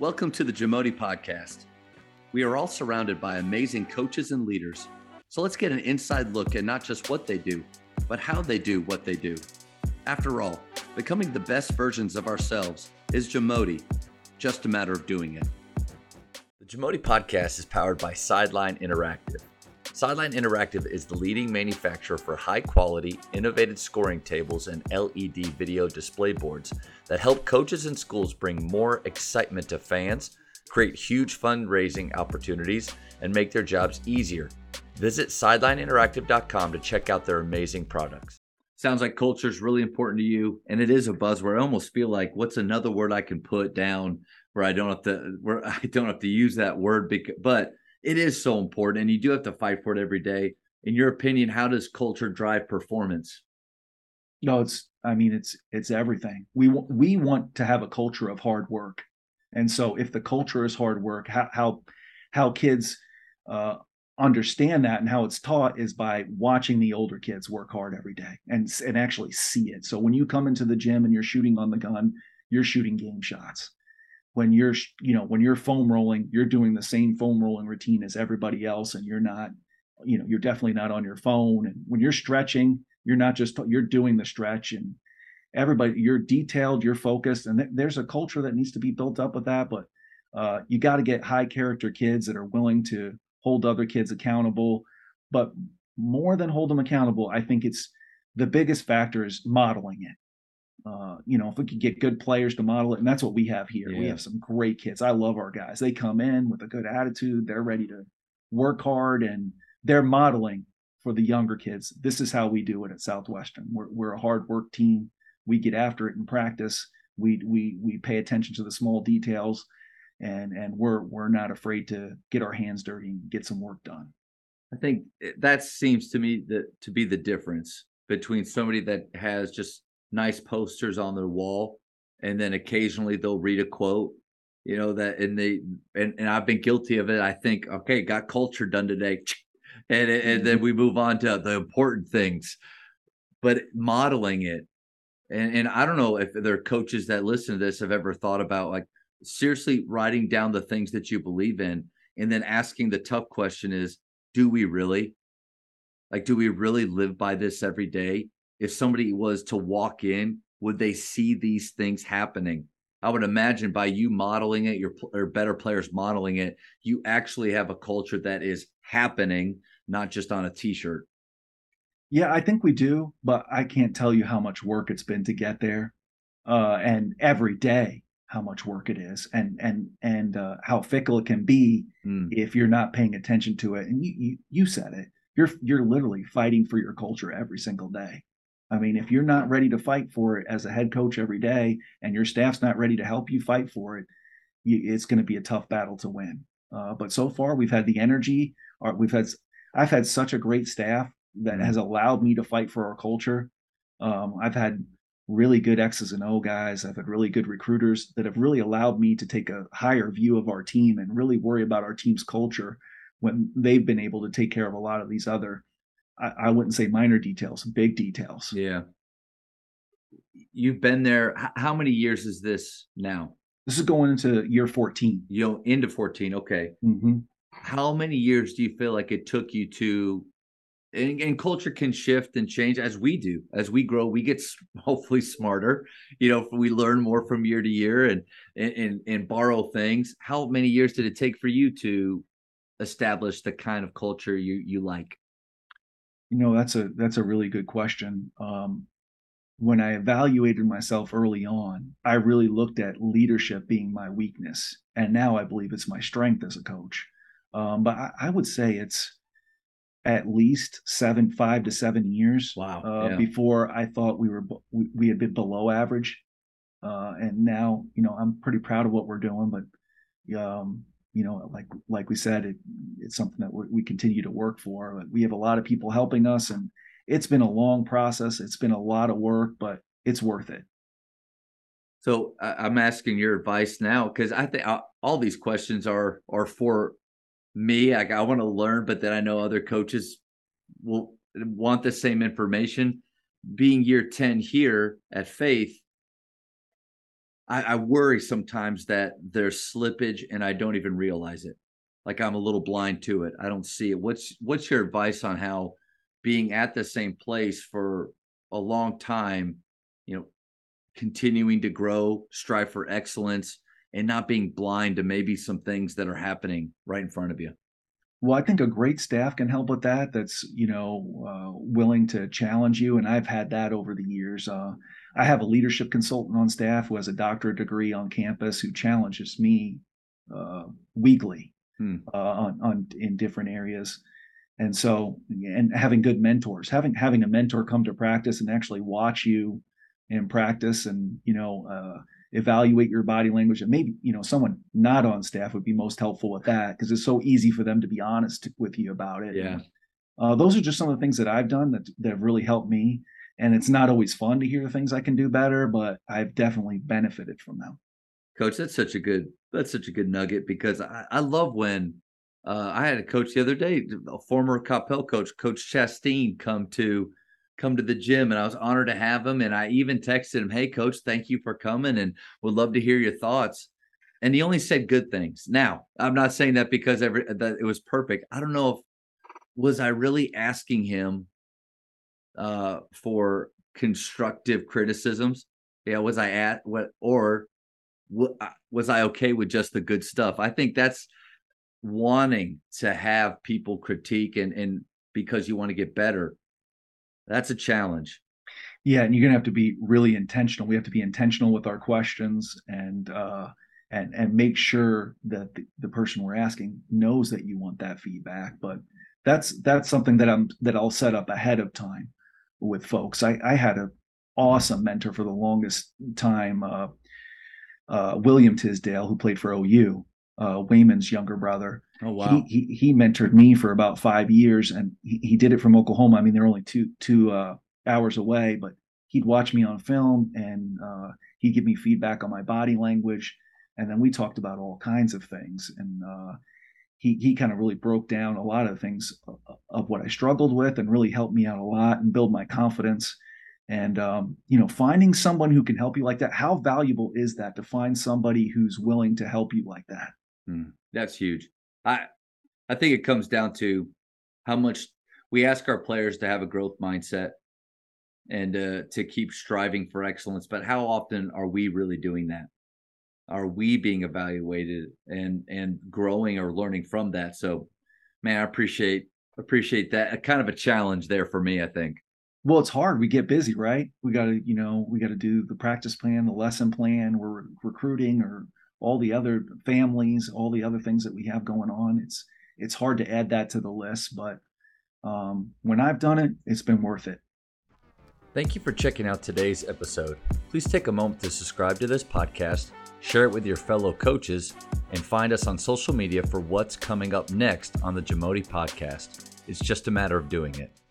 Welcome to the JAMODI podcast. We are all surrounded by amazing coaches and leaders. So let's get an inside look at not just what they do, but how they do what they do. After all, becoming the best versions of ourselves is JAMODI, just a matter of doing it. The JAMODI podcast is powered by Sideline Interactive. Sideline Interactive is the leading manufacturer for high-quality, innovative scoring tables and LED video display boards that help coaches and schools bring more excitement to fans, create huge fundraising opportunities, and make their jobs easier. Visit sidelineinteractive.com to check out their amazing products. Sounds like culture is really important to you, and it is a buzzword. I almost feel like, what's another word I can put down where I don't have to use that word, but it is so important, and you do have to fight for it every day. In your opinion, how does culture drive performance? No, it's everything. We want to have a culture of hard work, and so if the culture is hard work, how kids understand that and how it's taught is by watching the older kids work hard every day and actually see it. So when you come into the gym and you're shooting on the gun, you're shooting game shots. When you're foam rolling, you're doing the same foam rolling routine as everybody else, and you're definitely not on your phone. And when you're stretching, you're doing the stretch, and you're detailed, you're focused, and there's a culture that needs to be built up with that. But you got to get high character kids that are willing to hold other kids accountable. But more than hold them accountable, I think it's the biggest factor is modeling it. If we could get good players to model it, and that's what we have here. Yeah. We have some great kids. I love our guys. They come in with a good attitude. They're ready to work hard, and they're modeling for the younger kids. This is how we do it at Southwestern. We're a hard work team. We get after it in practice. We pay attention to the small details, and we're not afraid to get our hands dirty and get some work done. I think that seems to me to be the difference between somebody that has just nice posters on their wall, and then occasionally they'll read a quote, and I've been guilty of it. I think, okay, got culture done today. And then we move on to the important things, but modeling it. And I don't know if there are coaches that listen to this have ever thought about, like, seriously writing down the things that you believe in, and then asking the tough question is, do we really live by this every day? If somebody was to walk in, would they see these things happening? I would imagine by you modeling it, or better players modeling it, you actually have a culture that is happening, not just on a T-shirt. Yeah, I think we do, but I can't tell you how much work it's been to get there, and every day how much work it is, and how fickle it can be if you're not paying attention to it. And you said it. You're literally fighting for your culture every single day. I mean, if you're not ready to fight for it as a head coach every day, and your staff's not ready to help you fight for it, it's going to be a tough battle to win. But so far, we've had the energy. I've had such a great staff that has allowed me to fight for our culture. I've had really good X's and O guys. I've had really good recruiters that have really allowed me to take a higher view of our team and really worry about our team's culture when they've been able to take care of a lot of these other, I wouldn't say minor details, big details. Yeah. You've been there. How many years is this now? This is going into year 14. Into 14. Okay. Mm-hmm. How many years do you feel like it took you to, and culture can shift and change as we do, as we grow, we get hopefully smarter, we learn more from year to year and borrow things. How many years did it take for you to establish the kind of culture you like? That's a really good question. When I evaluated myself early on, I really looked at leadership being my weakness. And now I believe it's my strength as a coach. But I would say it's at least 5 to 7 years. Wow. Before I thought we had been below average. And now, I'm pretty proud of what we're doing, but, like we said, it's something that we continue to work for. We have a lot of people helping us, and it's been a long process. It's been a lot of work, but it's worth it. So I'm asking your advice now, because I think all these questions are for me. I want to learn, but then I know other coaches will want the same information. Being year 10 here at Faith, I worry sometimes that there's slippage and I don't even realize it. Like I'm a little blind to it. I don't see it. What's your advice on how being at the same place for a long time, you know, continuing to grow, strive for excellence, and not being blind to maybe some things that are happening right in front of you? Well, I think a great staff can help with that. That's, you know, willing to challenge you. And I've had that over the years. I have a leadership consultant on staff who has a doctorate degree on campus who challenges me weekly in different areas. And so, and having good mentors, having a mentor come to practice and actually watch you in practice and, you know, evaluate your body language. And maybe, you know, someone not on staff would be most helpful with that because it's so easy for them to be honest with you about it. Yeah. Those are just some of the things that I've done that have really helped me. And it's not always fun to hear the things I can do better, but I've definitely benefited from them. Coach, that's such a good nugget, because I love when I had a coach the other day, a former Coppell coach, Coach Chastine, come to the gym, and I was honored to have him. And I even texted him, "Hey, Coach, thank you for coming and would love to hear your thoughts." And he only said good things. Now, I'm not saying that because that it was perfect. I don't know if was I really asking him for constructive criticisms. Yeah, was I at what, or was I okay with just the good stuff? I think that's wanting to have people critique and because you want to get better. That's a challenge. Yeah, and you're going to have to be really intentional. We have to be intentional with our questions and make sure that the person we're asking knows that you want that feedback. But that's something that I'll set up ahead of time with folks. I had an awesome mentor for the longest time, William Tisdale, who played for OU, Wayman's younger brother. Oh, wow. He mentored me for about 5 years, and he did it from Oklahoma. I mean, they're only two hours away, but he'd watch me on film and he'd give me feedback on my body language. And then we talked about all kinds of things. And he kind of really broke down a lot of things of what I struggled with and really helped me out a lot and build my confidence. And, you know, finding someone who can help you like that. How valuable is that to find somebody who's willing to help you like that? That's huge. I think it comes down to how much we ask our players to have a growth mindset and to keep striving for excellence. But how often are we really doing that? Are we being evaluated and growing or learning from that? So, man, I appreciate that. Kind of a challenge there for me, I think. Well, it's hard. We get busy, right? We got to do the practice plan, the lesson plan. We're recruiting or all the other families, all the other things that we have going on. It's hard to add that to the list, but when I've done it, it's been worth it. Thank you for checking out today's episode. Please take a moment to subscribe to this podcast, share it with your fellow coaches, and find us on social media for what's coming up next on the JAMODI podcast. It's just a matter of doing it.